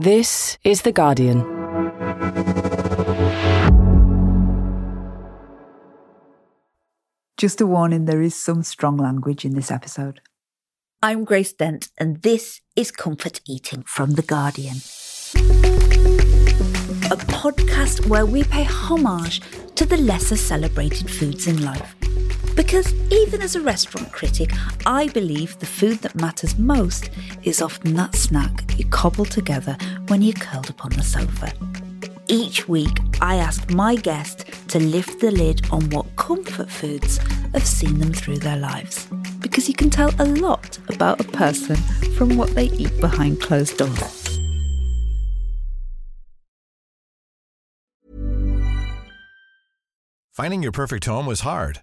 This is The Guardian. Just a warning, there is some strong language in this episode. I'm Grace Dent, and this is Comfort Eating from The Guardian. A podcast where we pay homage to the lesser celebrated foods in life. Because even as a restaurant critic, I believe the food that matters most is often that snack you cobble together when you're curled up on the sofa. Each week, I ask my guest to lift the lid on what comfort foods have seen them through their lives. Because you can tell a lot about a person from what they eat behind closed doors. Finding your perfect home was hard.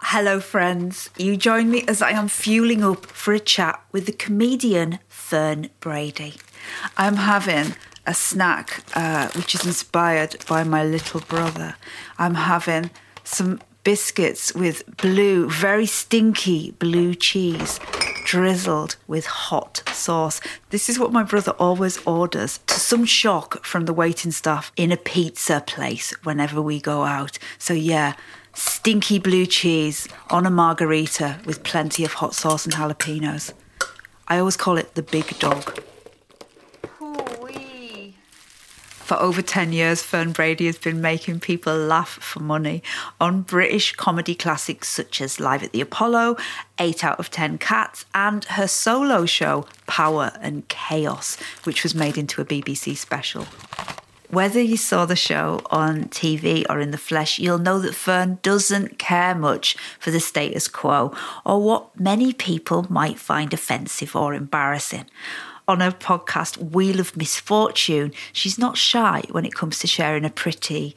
Hello friends, you join me as I am fueling up for a chat with the comedian Fern Brady. I'm having a snack which is inspired by my little brother. I'm having some biscuits with blue, very stinky blue cheese drizzled with hot sauce. This is what my brother always orders, to some shock from the waiting staff in a pizza place whenever we go out. So yeah, stinky blue cheese on a margarita with plenty of hot sauce and jalapenos. I always call it the big dog. Ooh-wee. For over 10 years, Fern Brady has been making people laugh for money on British comedy classics such as Live at the Apollo, 8 Out of 10 Cats, and her solo show, Power and Chaos, which was made into a BBC special. Whether you saw the show on TV or in the flesh, you'll know that Fern doesn't care much for the status quo or what many people might find offensive or embarrassing. On her podcast, Wheel of Misfortune, she's not shy when it comes to sharing a pretty,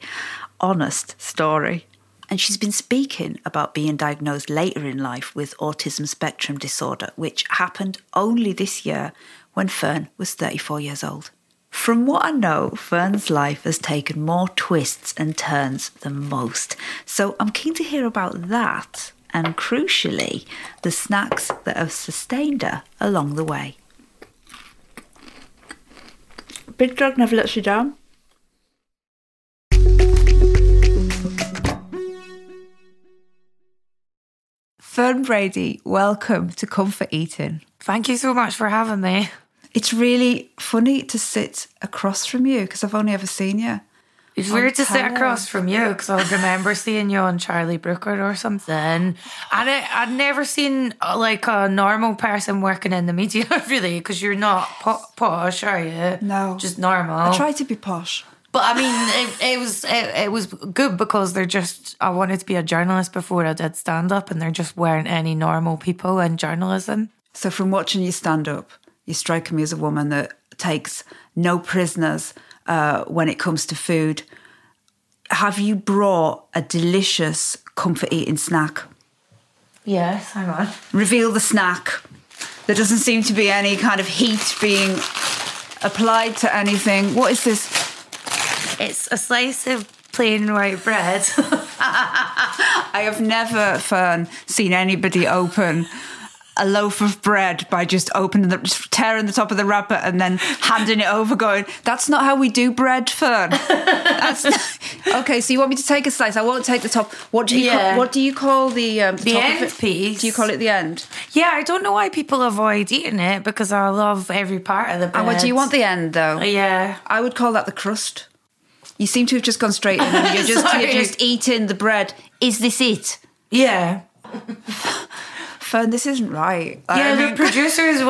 honest story. And she's been speaking about being diagnosed later in life with autism spectrum disorder, which happened only this year when Fern was 34 years old. From what I know, Fern's life has taken more twists and turns than most. So I'm keen to hear about that and, crucially, the snacks that have sustained her along the way. Big dog never lets you down. Fern Brady, welcome to Comfort Eating. Thank you so much for having me. It's really funny to sit across from you because I've only ever seen you. It's weird to sit across from you because I remember seeing you on Charlie Brooker or something. And I'd never seen like a normal person working in the media, really, because you're not posh, are you? No. Just normal. I try to be posh. But I mean, it was good because they're just, I wanted to be a journalist before I did stand up, and there just weren't any normal people in journalism. So from watching you stand up, you strike me as a woman that takes no prisoners when it comes to food. Have you brought a delicious comfort eating snack? Yes, hang on. Reveal the snack. There doesn't seem to be any kind of heat being applied to anything. What is this? It's a slice of plain white bread. I have never, Fern, seen anybody open a loaf of bread by just tearing the top of the wrapper and then handing it over, going, that's not how we do bread, Fern. Okay, so you want me to take a slice? I won't take the top. What do you call the top end of it? Piece? Do you call it the end? Yeah, I don't know why people avoid eating it, because I love every part of the bread. Oh, do you want the end though? Yeah, I would call that the crust. You seem to have just gone straight in. You're just eating the bread. Is this it? Yeah. Fern, this isn't right. The producers,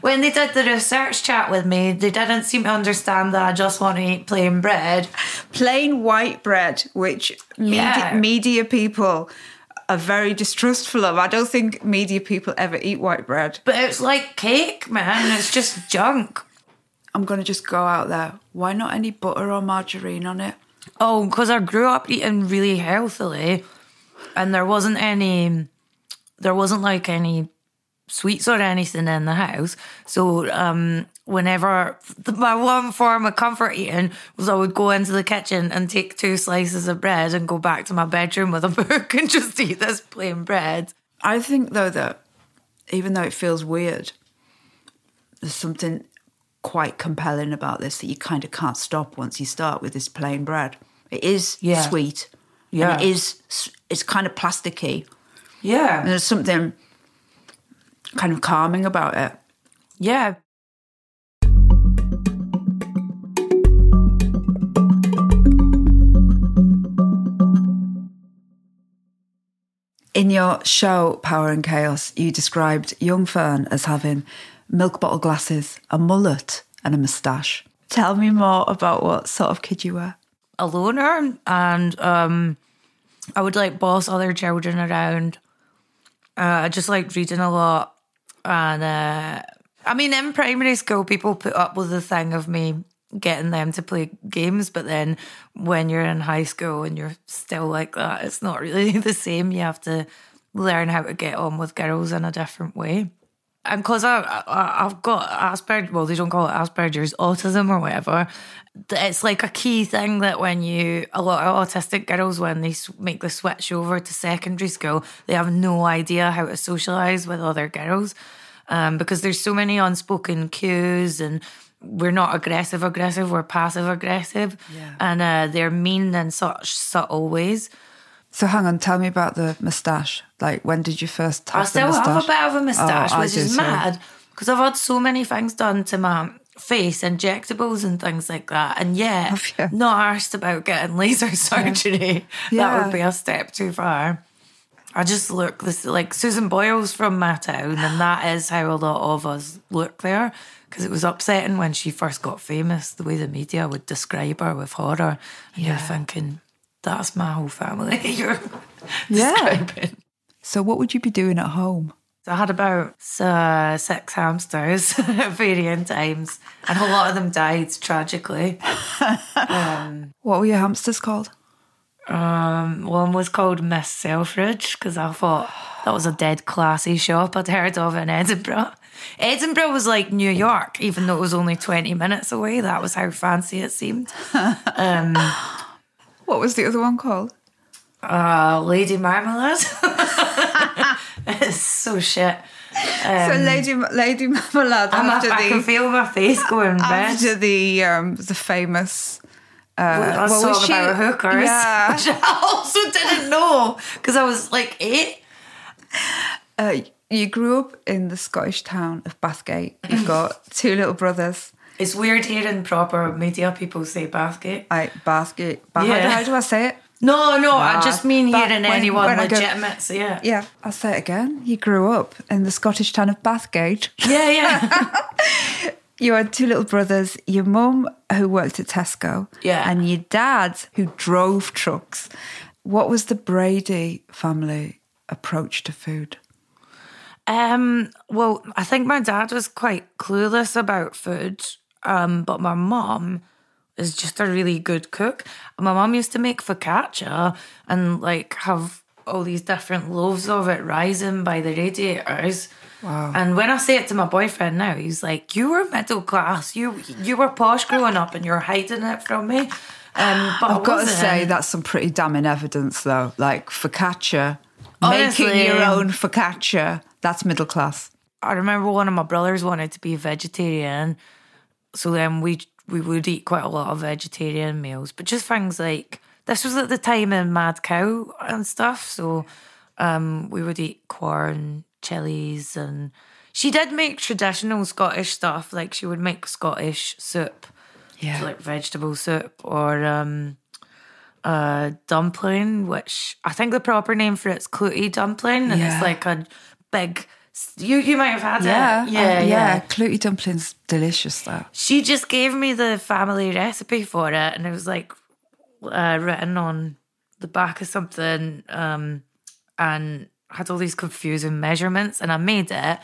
when they did the research chat with me, they didn't seem to understand that I just want to eat plain bread. Plain white bread, which media people are very distrustful of. I don't think media people ever eat white bread. But it's like cake, man. It's just junk. I'm going to just go out there. Why not any butter or margarine on it? Oh, because I grew up eating really healthily. And there wasn't any sweets or anything in the house. So my one form of comfort eating was I would go into the kitchen and take 2 slices of bread and go back to my bedroom with a book and just eat this plain bread. I think, though, that even though it feels weird, there's something quite compelling about this that you kind of can't stop once you start with this plain bread. It is sweet. Yeah. And it's kind of plasticky. Yeah. And there's something kind of calming about it. Yeah. In your show, Power and Chaos, you described young Fern as having milk bottle glasses, a mullet and a moustache. Tell me more about what sort of kid you were. A loner, and I would boss other children around. I just liked reading a lot, and in primary school people put up with the thing of me getting them to play games, but then when you're in high school and you're still like that, it's not really the same. You have to learn how to get on with girls in a different way. And because I've got Asperger's, well, they don't call it Asperger's, autism or whatever, it's like a key thing that when a lot of autistic girls, when they make the switch over to secondary school, they have no idea how to socialise with other girls because there's so many unspoken cues, and we're not aggressive, we're passive-aggressive, and they're mean in such subtle ways. So hang on, tell me about the moustache. When did you first have the moustache? I still have a bit of a moustache, which is mad, because I've had so many things done to my face, injectables and things like that, and not arsed about getting laser surgery. Yeah. That would be a step too far. I just look like Susan Boyle's from my town, and that is how a lot of us look there, because it was upsetting when she first got famous, the way the media would describe her with horror, and you're thinking, that's my whole family you're describing. So what would you be doing at home? I had about 6 hamsters at varying times, and a lot of them died, tragically. What were your hamsters called? One was called Miss Selfridge, because I thought that was a dead classy shop I'd heard of in Edinburgh. Edinburgh was like New York, even though it was only 20 minutes away. That was how fancy it seemed. What was the other one called? Lady Marmalade. It's so shit. So Lady Marmalade. I can feel my face going red. After the famous I saw about hookers, which I also didn't know because I was 8. You grew up in the Scottish town of Bathgate. You've got 2 little brothers. It's weird hearing proper media people say Bathgate. Bathgate. How do I say it? No, I just mean hearing anyone legitimate say it. Yeah, I'll say it again. You grew up in the Scottish town of Bathgate. Yeah. You had 2 little brothers, your mum, who worked at Tesco, and your dad, who drove trucks. What was the Brady family approach to food? Well, I think my dad was quite clueless about food. But my mum is just a really good cook. My mum used to make focaccia and have all these different loaves of it rising by the radiators. Wow. And when I say it to my boyfriend now, he's like, you were middle class, you were posh growing up and you're hiding it from me. But I've got to say that's some pretty damning evidence though. Focaccia Honestly. Making your own focaccia, that's middle class. I remember one of my brothers wanted to be vegetarian, so then we would eat quite a lot of vegetarian meals, but just things like, this was at the time in Mad Cow and stuff, so we would eat corn, chilies, and she did make traditional Scottish stuff, like she would make Scottish soup, yeah, so like vegetable soup, or dumpling, which I think the proper name for it's Clootie dumpling, and yeah, it's like a big... You might have had it. Yeah. Clootie dumpling's delicious, though. She just gave me the family recipe for it, and it was like written on the back of something, and had all these confusing measurements, and I made it,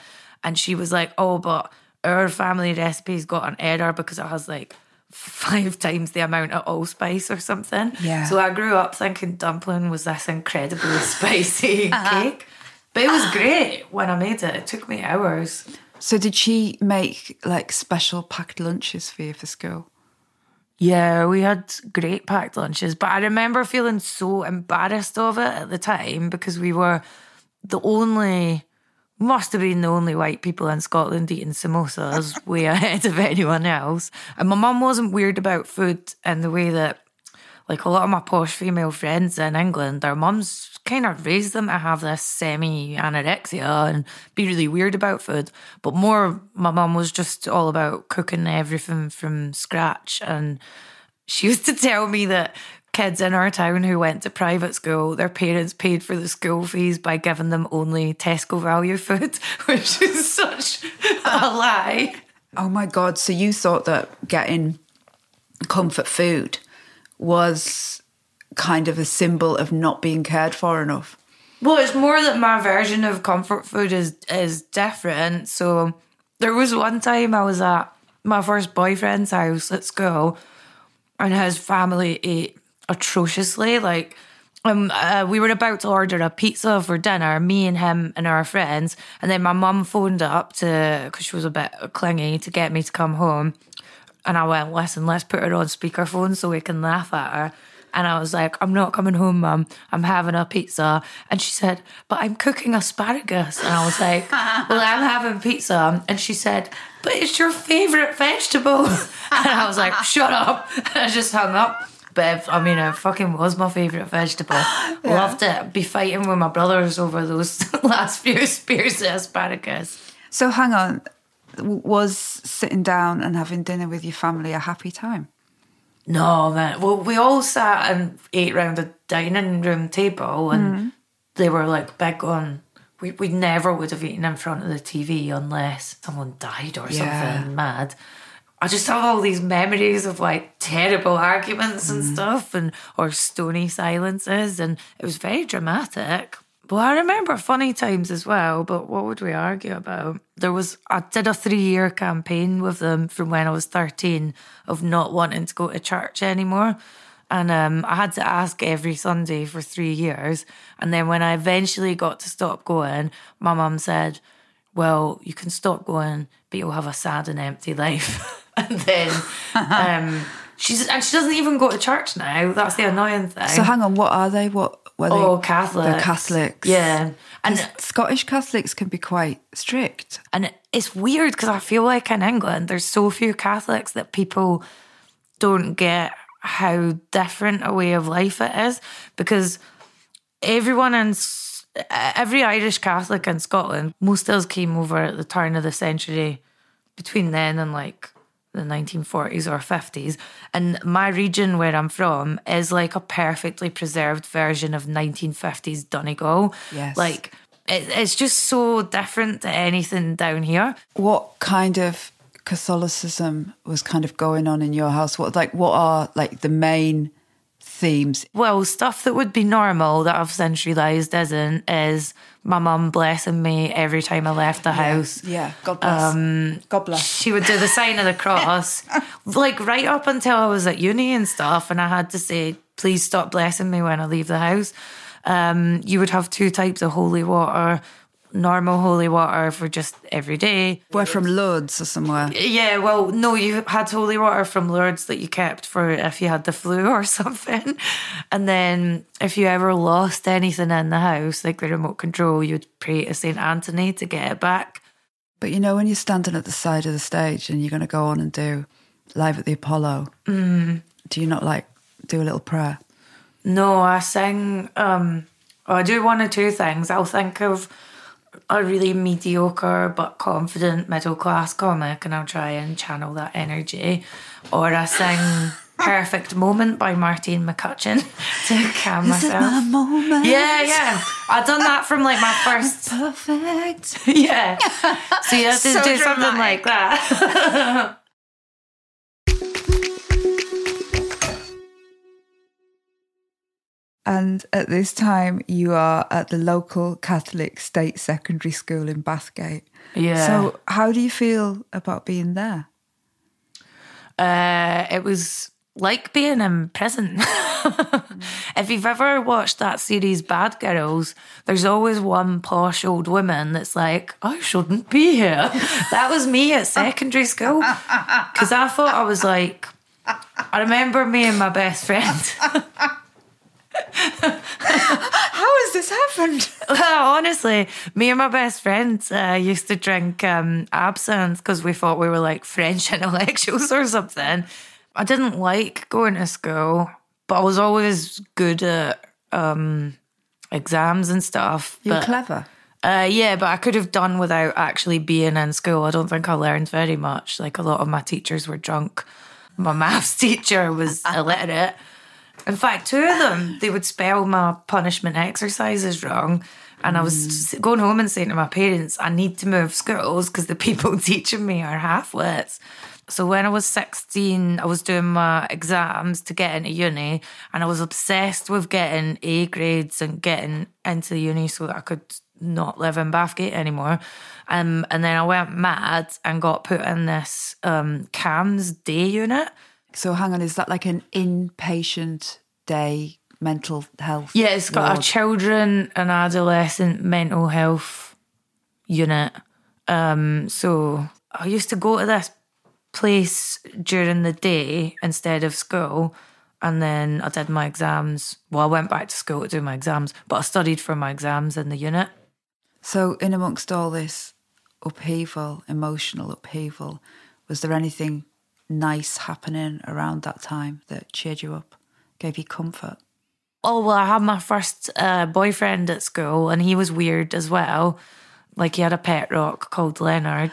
and she was like, oh, but our family recipe's got an error because it has like 5 times the amount of allspice or something. Yeah. So I grew up thinking dumpling was this incredibly spicy cake. But it was great when I made it. It took me hours. So did she make like special packed lunches for you for school? Yeah, we had great packed lunches. But I remember feeling so embarrassed of it at the time because we were must have been the only white people in Scotland eating samosas way ahead of anyone else. And my mum wasn't weird about food in the way that like a lot of my posh female friends in England, their mums kind of raised them to have this semi-anorexia and be really weird about food. But more, my mum was just all about cooking everything from scratch. And she used to tell me that kids in our town who went to private school, their parents paid for the school fees by giving them only Tesco value food, which is such a lie. Oh my God, so you thought that getting comfort food was kind of a symbol of not being cared for enough? Well, it's more that my version of comfort food is different. So there was one time I was at my first boyfriend's house at school, and his family ate atrociously. Like, we were about to order a pizza for dinner, me and him and our friends, and then my mum phoned up because she was a bit clingy, to get me to come home. And I went, listen, let's put her on speakerphone so we can laugh at her. And I was like, I'm not coming home, Mum. I'm having a pizza. And she said, but I'm cooking asparagus. And I was like, well, I'm having pizza. And she said, but it's your favourite vegetable. And I was like, shut up. And I just hung up. But it fucking was my favourite vegetable. Yeah. Loved it. I'd be fighting with my brothers over those last few spears of asparagus. So hang on. Was sitting down and having dinner with your family a happy time? No, man. Well, we all sat and ate round the dining room table, and they were like big on... We never would have eaten in front of the TV unless someone died or something mad. I just have all these memories of like terrible arguments and stuff, or stony silences, and it was very dramatic. Well, I remember funny times as well, but what would we argue about? I did a 3-year campaign with them from when I was 13 of not wanting to go to church anymore. And I had to ask every Sunday for 3 years. And then when I eventually got to stop going, my mum said, well, you can stop going, but you'll have a sad and empty life. And then... she doesn't even go to church now. That's the annoying thing. So hang on, what are they? What... Oh, Catholics. They're Catholics. Yeah. And Scottish Catholics can be quite strict. And it's weird because I feel like in England there's so few Catholics that people don't get how different a way of life it is, because every Irish Catholic in Scotland, most of us came over at the turn of the century between then and like the 1940s or 50s, and my region where I'm from is like a perfectly preserved version of 1950s Donegal. Yes. Like, it's just so different to anything down here. What kind of Catholicism was kind of going on in your house? What are like the main themes? Well, stuff that would be normal that I've since realised isn't is my mum blessing me every time I left the house. Yeah, God bless. She would do the sign of the cross, like right up until I was at uni and stuff, and I had to say, please stop blessing me when I leave the house. You would have 2 types of holy water. normal holy water for just every day. We're from Lourdes or somewhere. Yeah, well, no, you had holy water from Lourdes that you kept for if you had the flu or something. And then if you ever lost anything in the house, like the remote control, you'd pray to St. Anthony to get it back. But you know, when you're standing at the side of the stage and you're going to go on and do Live at the Apollo, do you not like do a little prayer? No, I sing, I do one or two things. I'll think of a really mediocre but confident middle-class comic and I'll try and channel that energy. Or I sing Perfect Moment by Martine McCutcheon to calm myself. Is it my moment? Yeah, yeah. I've done that from like my first... Perfect. Yeah. So you have to do something like that. And at this time, you are at the local Catholic state secondary school in Bathgate. Yeah. So how do you feel about being there? It was like being in prison. If you've ever watched that series Bad Girls, there's always one posh old woman that's like, I shouldn't be here. That was me at secondary school. Because I thought I was like, I remember me and my best friend... How has this happened? Well, honestly, me and my best friend used to drink absinthe because we thought we were like French intellectuals or something. I didn't like going to school, but I was always good at exams and stuff. You're clever. Yeah, but I could have done without actually being in school. I don't think I learned very much. Like a lot of my teachers were drunk. My maths teacher was illiterate. In fact, two of them, they would spell my punishment exercises wrong. And I was going home and saying to my parents, I need to move schools because the people teaching me are half-wits. So when I was 16, I was doing my exams to get into uni. And I was obsessed with getting A grades and getting into uni so that I could not live in Bathgate anymore. And then I went mad and got put in this CAMHS day unit. So hang on, is that like an inpatient day mental health? Yeah, it's got a children and adolescent mental health unit. So I used to go to this place during the day instead of school, and then I did my exams. Well, I went back to school to do my exams, but I studied for my exams in the unit. So in amongst all this upheaval, emotional upheaval, was there anything nice happening around that time that cheered you up, gave you comfort? Oh, well, I had my first boyfriend at school and he was weird as well. Like he had a pet rock called Leonard.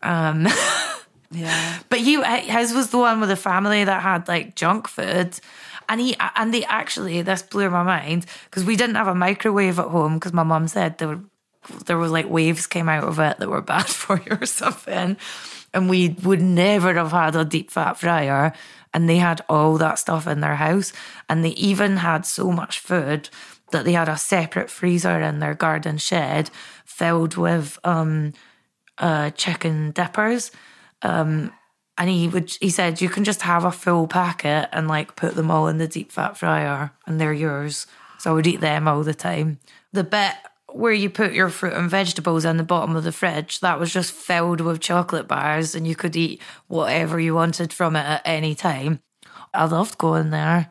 Yeah. But his was the one with a family that had like junk food. And they actually, this blew my mind, because we didn't have a microwave at home because my mum said there were like waves came out of it that were bad for you or something. And we would never have had a deep fat fryer. And they had all that stuff in their house. And they even had so much food that they had a separate freezer in their garden shed filled with chicken dippers. And he said, you can just have a full packet and like put them all in the deep fat fryer and they're yours. So I would eat them all the time. The bit where you put your fruit and vegetables in the bottom of the fridge, that was just filled with chocolate bars and you could eat whatever you wanted from it at any time. I loved going there.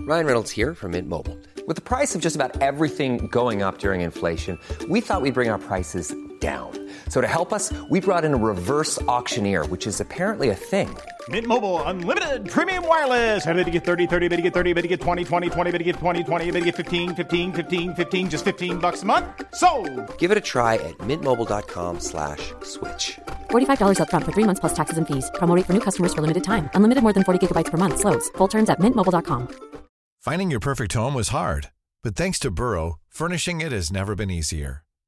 Ryan Reynolds here from Mint Mobile. With the price of just about everything going up during inflation, we thought we'd bring our prices down. So to help us, we brought in a reverse auctioneer, which is apparently a thing. Mint Mobile Unlimited Premium Wireless. How to get 30, 30, how to get 30, how to get 20, 20, 20, how to get 20, 20, how to get 15, 15, 15, 15, just $15 a month? Sold! Give it a try at mintmobile.com/switch. $45 up front for 3 months plus taxes and fees. Promo rate for new customers for limited time. Unlimited more than 40 gigabytes per month. Slows full terms at mintmobile.com. Finding your perfect home was hard, but thanks to Burrow, furnishing it has never been easier.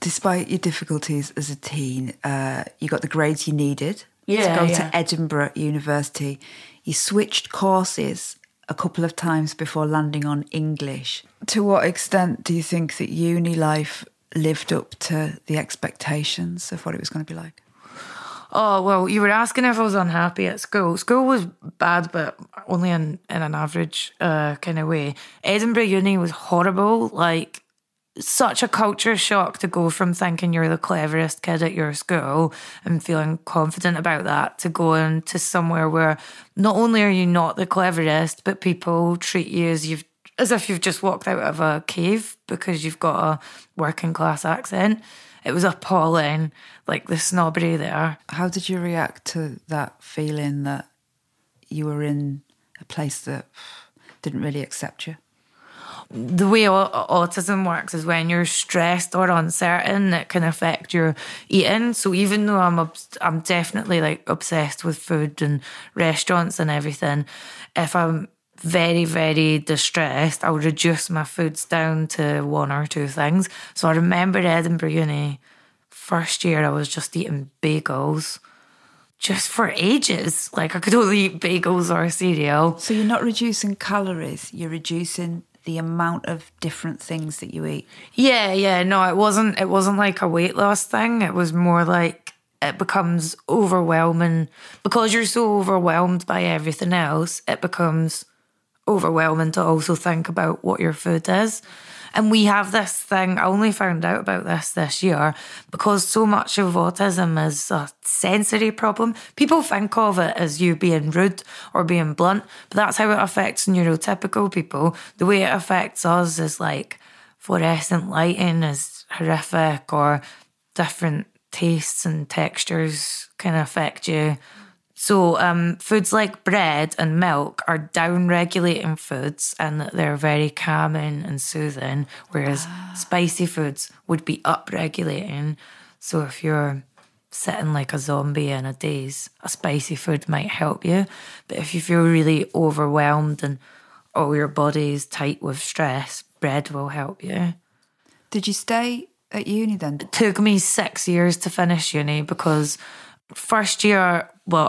Despite your difficulties as a teen, you got the grades you needed to go to Edinburgh University. You switched courses a couple of times before landing on English. To what extent do you think that uni life lived up to the expectations of what it was going to be like? Oh, well, you were asking if I was unhappy at school. School was bad, but only in an average kind of way. Edinburgh Uni was horrible, like... Such a culture shock to go from thinking you're the cleverest kid at your school and feeling confident about that to going to somewhere where not only are you not the cleverest, but people treat you as if you've just walked out of a cave because you've got a working class accent. It was appalling, like the snobbery there. How did you react to that feeling that you were in a place that didn't really accept you? The way autism works is when you're stressed or uncertain, it can affect your eating. So even though I'm definitely like obsessed with food and restaurants and everything, if I'm very, very distressed, I'll reduce my foods down to one or two things. So I remember Edinburgh Uni, first year I was just eating bagels. Just for ages. Like I could only eat bagels or cereal. So you're not reducing calories, you're reducing... the amount of different things that you eat. Yeah. No, it wasn't like a weight loss thing. It was more like it becomes overwhelming. Because you're so overwhelmed by everything else, it becomes overwhelming to also think about what your food is. And we have this thing, I only found out about this year, because so much of autism is a sensory problem. People think of it as you being rude or being blunt, but that's how it affects neurotypical people. The way it affects us is like fluorescent lighting is horrific, or different tastes and textures can affect you. So foods like bread and milk are down-regulating foods and they're very calming and soothing, whereas spicy foods would be up-regulating. So if you're sitting like a zombie in a daze, a spicy food might help you. But if you feel really overwhelmed and all your body is tight with stress, bread will help you. Did you stay at uni then? It took me 6 years to finish uni because... First year, well,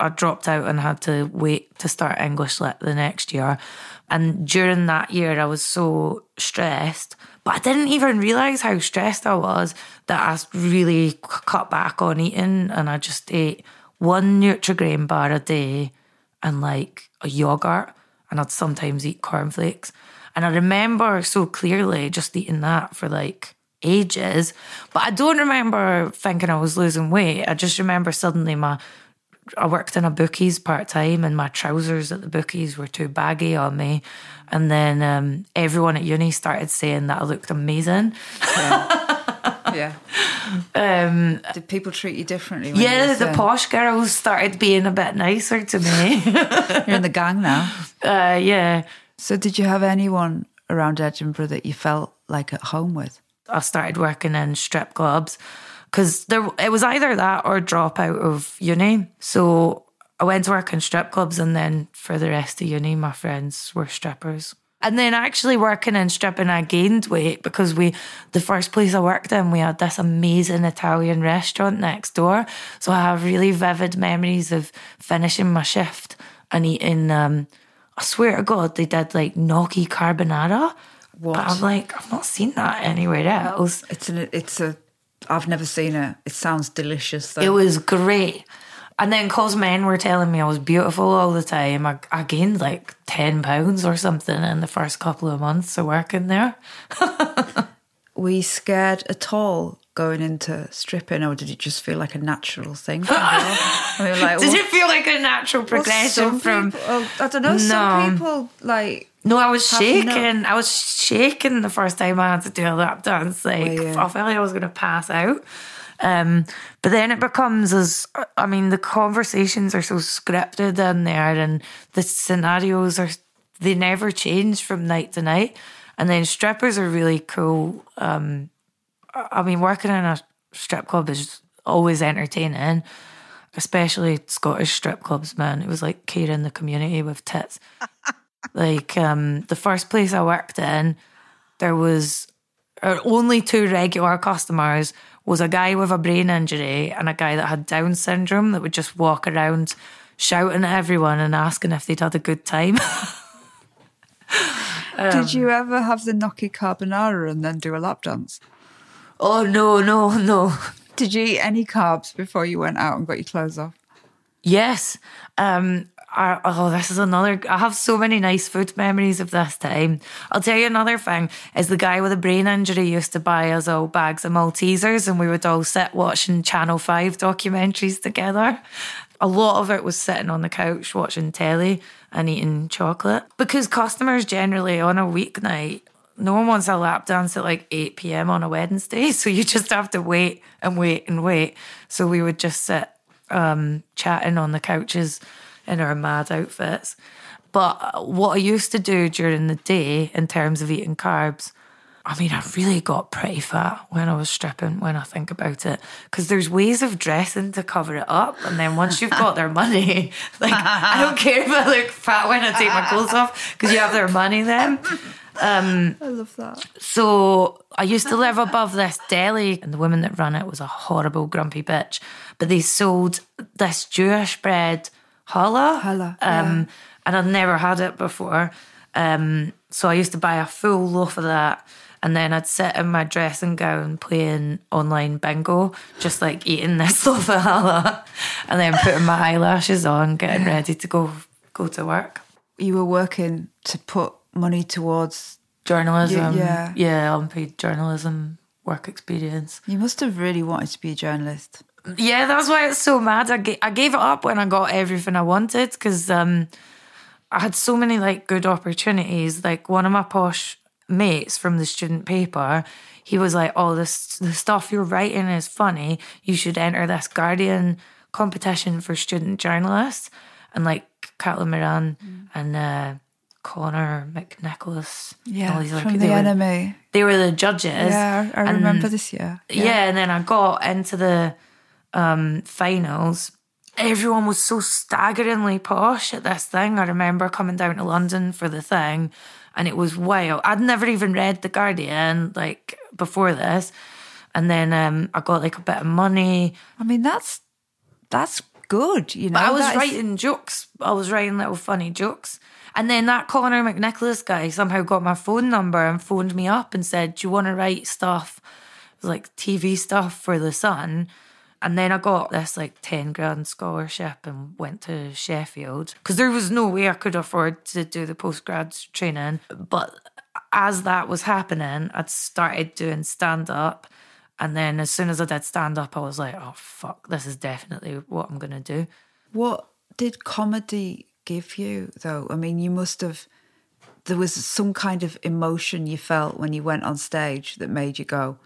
I dropped out and had to wait to start English Lit the next year. And during that year, I was so stressed, but I didn't even realise how stressed I was that I really cut back on eating and I just ate one Nutri-Grain bar a day and like a yoghurt, and I'd sometimes eat cornflakes. And I remember so clearly just eating that for like... ages, but I don't remember thinking I was losing weight. I just remember suddenly I worked in a bookies part-time and my trousers at the bookies were too baggy on me, and then everyone at uni started saying that I looked amazing. Yeah. Did people treat you differently? The posh girls started being a bit nicer to me. You're in the gang now. So did you have anyone around Edinburgh that you felt like at home with? I started working in strip clubs because it was either that or drop out of uni. So I went to work in strip clubs, and then for the rest of uni, my friends were strippers. And then actually working in stripping, I gained weight because the first place I worked in, we had this amazing Italian restaurant next door. So I have really vivid memories of finishing my shift and eating, I swear to God, they did like gnocchi carbonara. What? But I'm like, I've not seen that anywhere else. I've never seen it. It sounds delicious though. It was great. And then because men were telling me I was beautiful all the time, I gained like 10 pounds or something in the first couple of months of working there. Were you scared at all going into stripping, or did it just feel like a natural thing? Did it feel like a natural progression from... I don't know, some people like... No, I was shaking. I was shaking the first time I had to do a lap dance. I felt like I was going to pass out. But then it becomes the conversations are so scripted in there, and the scenarios they never change from night to night. And then strippers are really cool. Working in a strip club is always entertaining, especially Scottish strip clubs, man. It was like care in the community with tits. Like, the first place I worked in, there was our only two regular customers was a guy with a brain injury and a guy that had Down syndrome that would just walk around shouting at everyone and asking if they'd had a good time. Did you ever have the gnocchi carbonara and then do a lap dance? Oh, no. Did you eat any carbs before you went out and got your clothes off? Yes. I have so many nice food memories of this time. I'll tell you another thing, is the guy with a brain injury used to buy us all bags of Maltesers and we would all sit watching Channel 5 documentaries together. A lot of it was sitting on the couch watching telly and eating chocolate. Because customers generally on a weeknight, no one wants a lap dance at like 8 p.m. on a Wednesday, so you just have to wait and wait and wait. So we would just sit chatting on the couches in our mad outfits. But what I used to do during the day in terms of eating carbs, I mean, I really got pretty fat when I was stripping, when I think about it, because there's ways of dressing to cover it up. And then once you've got their money, like, I don't care if I look fat when I take my clothes off, because you have their money then. I love that. So I used to live above this deli, and the woman that ran it was a horrible, grumpy bitch. But they sold this Jewish bread, challah, yeah. And I'd never had it before. So I used to buy a full loaf of that, and then I'd sit in my dressing gown playing online bingo, just like eating this loaf of challah, and then putting my eyelashes on, getting ready to go to work. You were working to put money towards journalism, unpaid journalism work experience. You must have really wanted to be a journalist. Yeah, that's why it's so mad. I gave it up when I got everything I wanted, because I had so many like good opportunities. Like one of my posh mates from the student paper, he was like, "Oh, the stuff you're writing is funny. You should enter this Guardian competition for student journalists." And like Caitlin Moran and Connor McNicholas, from the Enemy. They were the judges. Yeah, I remember this year. Yeah, and then I got into the finals. Everyone was so staggeringly posh at this thing. I remember coming down to London for the thing, and it was wild. I'd never even read The Guardian like before this, and then I got like a bit of money. I mean, that's good, you know. But I was writing jokes. I was writing little funny jokes, and then that Connor McNicholas guy somehow got my phone number and phoned me up and said, "Do you want to write stuff?" It was like TV stuff for The Sun. And then I got this like 10 grand scholarship and went to Sheffield, because there was no way I could afford to do the postgrad training. But as that was happening, I'd started doing stand-up. And then as soon as I did stand-up, I was like, oh, fuck, this is definitely what I'm going to do. What did comedy give you, though? I mean, you must have... There was some kind of emotion you felt when you went on stage that made you go,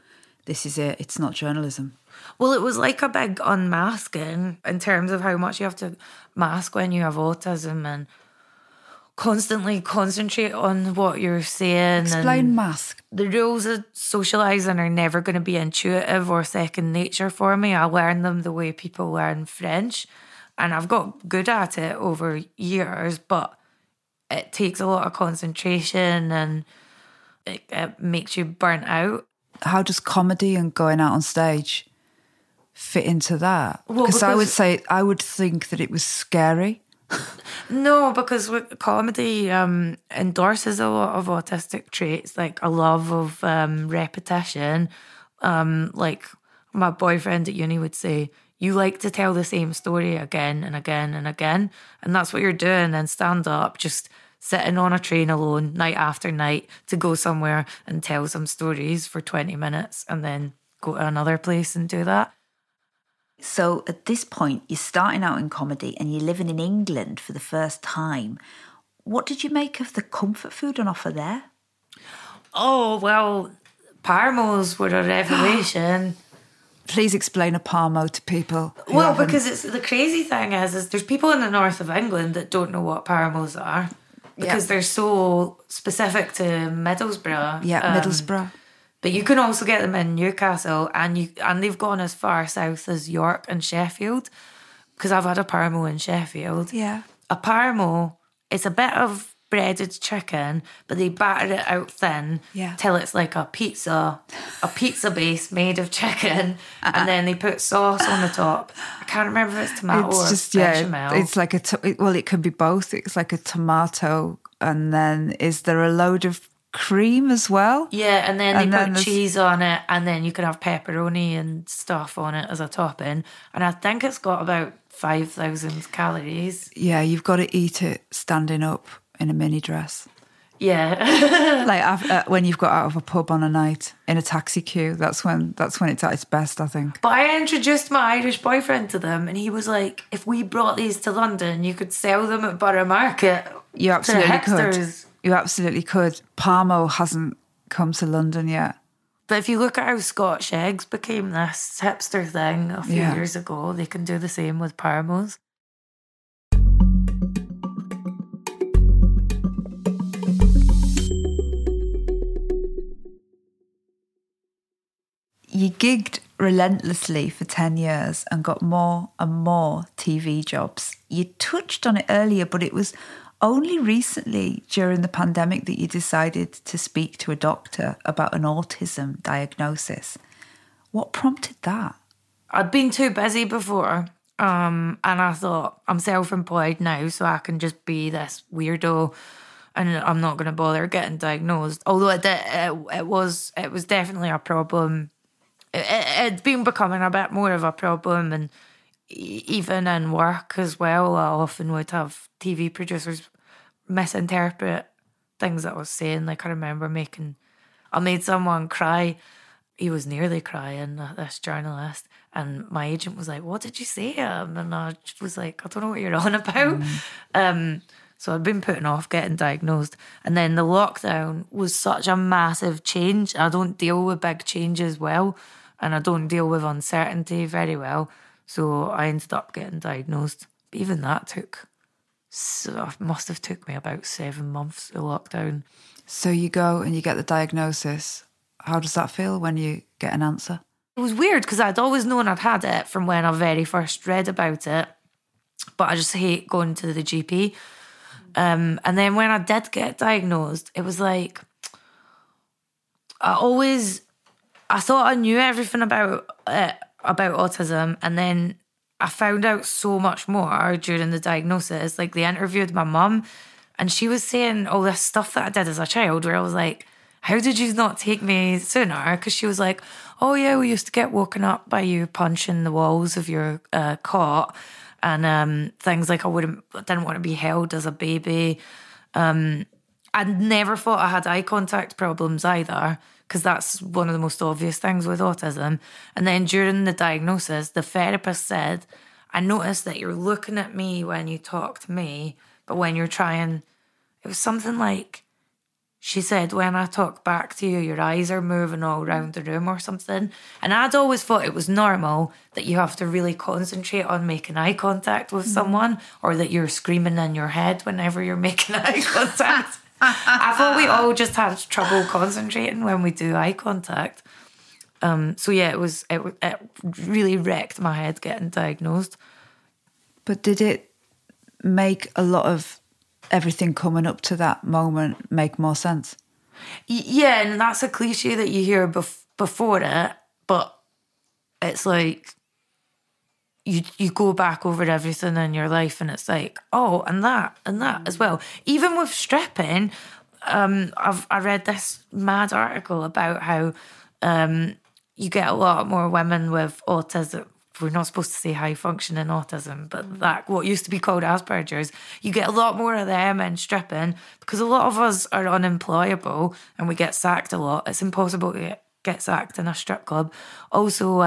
this is it, it's not journalism. Well, it was like a big unmasking in terms of how much you have to mask when you have autism and constantly concentrate on what you're saying. Explain mask. The rules of socialising are never going to be intuitive or second nature for me. I learned them the way people learn French, and I've got good at it over years, but it takes a lot of concentration and it makes you burnt out. How does comedy and going out on stage fit into that? Well, because I would think that it was scary. No, because comedy endorses a lot of autistic traits, like a love of repetition. Like my boyfriend at uni would say, you like to tell the same story again and again and again. And that's what you're doing in stand-up, just sitting on a train alone night after night to go somewhere and tell some stories for 20 minutes and then go to another place and do that. So at this point, you're starting out in comedy and you're living in England for the first time. What did you make of the comfort food on offer there? Oh, well, Parmos were a revelation. Please explain a Parmo to people. Well, because it's the crazy thing is there's people in the north of England that don't know what Parmos are. Because they're so specific to Middlesbrough. Yeah, Middlesbrough. But you can also get them in Newcastle, and they've gone as far south as York and Sheffield, because I've had a Parmo in Sheffield. Yeah. A Parmo, it's a bit of breaded chicken, but they batter it out thin till it's like a pizza base made of chicken, and then they put sauce on the top. I can't remember if it's tomato or bechamel. It's like it could be both. It's like a tomato, and then is there a load of cream as well? Yeah, and then they put cheese on it, and then you can have pepperoni and stuff on it as a topping. And I think it's got about 5,000 calories. Yeah, you've got to eat it standing up in a mini dress. Yeah. Like when you've got out of a pub on a night in a taxi queue, that's when it's at its best, I think. But I introduced my Irish boyfriend to them, and he was like, if we brought these to London, you could sell them at Borough Market. You absolutely could. You absolutely could. Parmo hasn't come to London yet. But if you look at how Scotch eggs became this hipster thing a few years ago, they can do the same with Parmos. You gigged relentlessly for 10 years and got more and more TV jobs. You touched on it earlier, but it was only recently during the pandemic that you decided to speak to a doctor about an autism diagnosis. What prompted that? I'd been too busy before, and I thought, I'm self-employed now, so I can just be this weirdo and I'm not going to bother getting diagnosed. Although it was definitely a problem. It's been becoming a bit more of a problem, and even in work as well, I often would have TV producers misinterpret things that I was saying. Like, I remember I made someone cry. He was nearly crying, this journalist, and my agent was like, "What did you say?" And I was like, "I don't know what you're on about." So I'd been putting off getting diagnosed, and then the lockdown was such a massive change. I don't deal with big changes well, and I don't deal with uncertainty very well. So I ended up getting diagnosed. But even that must have took me about 7 months of lockdown. So you go and you get the diagnosis. How does that feel when you get an answer? It was weird, because I'd always known I'd had it from when I very first read about it. But I just hate going to the GP. And then when I did get diagnosed, it was like, I thought I knew everything about autism, and then I found out so much more during the diagnosis. Like, they interviewed my mum, and she was saying all this stuff that I did as a child, where I was like, how did you not take me sooner? Because she was like, oh yeah, we used to get woken up by you punching the walls of your cot, and things like I didn't want to be held as a baby. I never thought I had eye contact problems either, because that's one of the most obvious things with autism. And then during the diagnosis, the therapist said, I noticed that you're looking at me when you talk to me, but when you're trying, it was something like, she said, when I talk back to you, your eyes are moving all around the room or something. And I'd always thought it was normal that you have to really concentrate on making eye contact with someone, or that you're screaming in your head whenever you're making eye contact. I thought we all just had trouble concentrating when we do eye contact. So yeah, it really wrecked my head getting diagnosed. But did it make a lot of everything coming up to that moment make more sense? Yeah, and that's a cliche that you hear before it, but it's like you go back over everything in your life, and it's like, oh, and that as well. Even with stripping, I read this mad article about how you get a lot more women with autism. We're not supposed to say high functioning autism, but that what used to be called Asperger's, you get a lot more of them in stripping, because a lot of us are unemployable and we get sacked a lot. It's impossible to get sacked in a strip club. Also,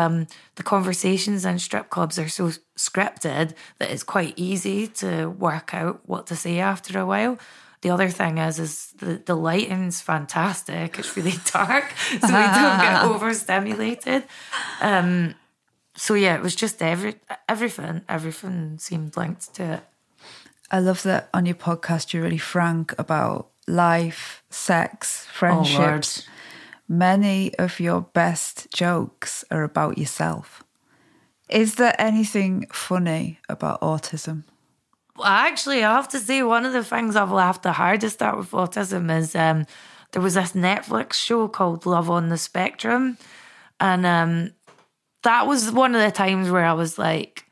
the conversations in strip clubs are so scripted that it's quite easy to work out what to say after a while. The other thing is the lighting's fantastic. It's really dark, so we don't get overstimulated. So yeah, it was just everything. Everything seemed linked to it. I love that on your podcast you're really frank about life, sex, friendships. Many of your best jokes are about yourself. Is there anything funny about autism? Well, actually, I have to say one of the things I've laughed the hardest at with autism is there was this Netflix show called Love on the Spectrum. And that was one of the times where I was like,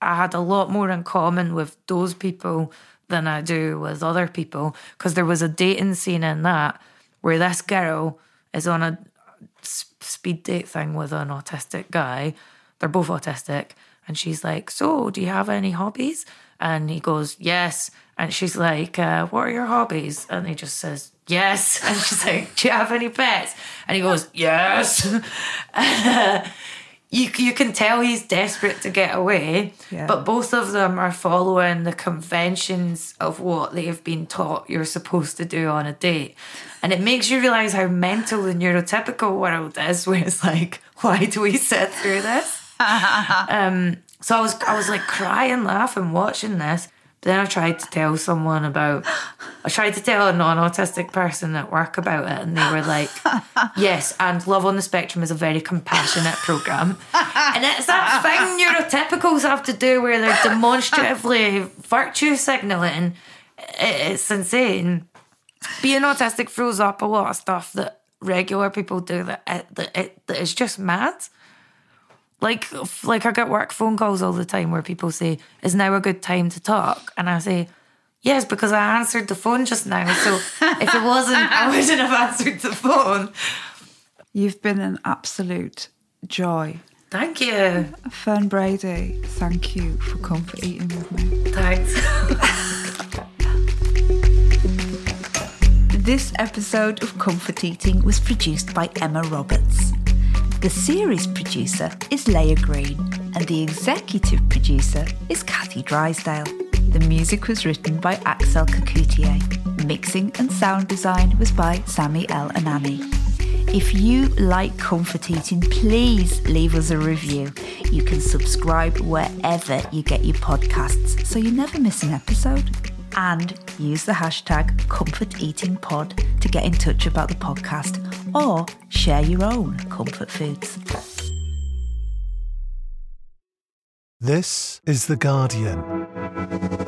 I had a lot more in common with those people than I do with other people, because there was a dating scene in that where this girl is on a speed date thing with an autistic guy. They're both autistic. And she's like, so do you have any hobbies? And he goes, yes. And she's like, what are your hobbies? And he just says, yes. And she's like, do you have any pets? And he goes, yes. You can tell he's desperate to get away, yeah. But both of them are following the conventions of what they have been taught you're supposed to do on a date. And it makes you realise how mental the neurotypical world is, where it's like, why do we sit through this? So I was like crying, laughing, watching this. But then I tried to tell someone about... I tried to tell a non-autistic person at work about it, and they were like, yes, and Love on the Spectrum is a very compassionate programme. And it's that thing neurotypicals have to do where they're demonstratively virtue signalling. It's insane. Being autistic throws up a lot of stuff that regular people do that is just mad. Like I get work phone calls all the time where people say, is now a good time to talk? And I say, yes, because I answered the phone just now. So if it wasn't, I wouldn't have answered the phone. You've been an absolute joy. Thank you. Fern Brady, thank you for Comfort Eating with me. Thanks. This episode of Comfort Eating was produced by Emma Roberts. The series producer is Leah Green, and the executive producer is Cathy Drysdale. The music was written by Axel Kakutier. Mixing and sound design was by Sami El Anani. If you like Comfort Eating, please leave us a review. You can subscribe wherever you get your podcasts so you never miss an episode. And use the hashtag ComfortEatingPod to get in touch about the podcast or share your own comfort foods. This is The Guardian.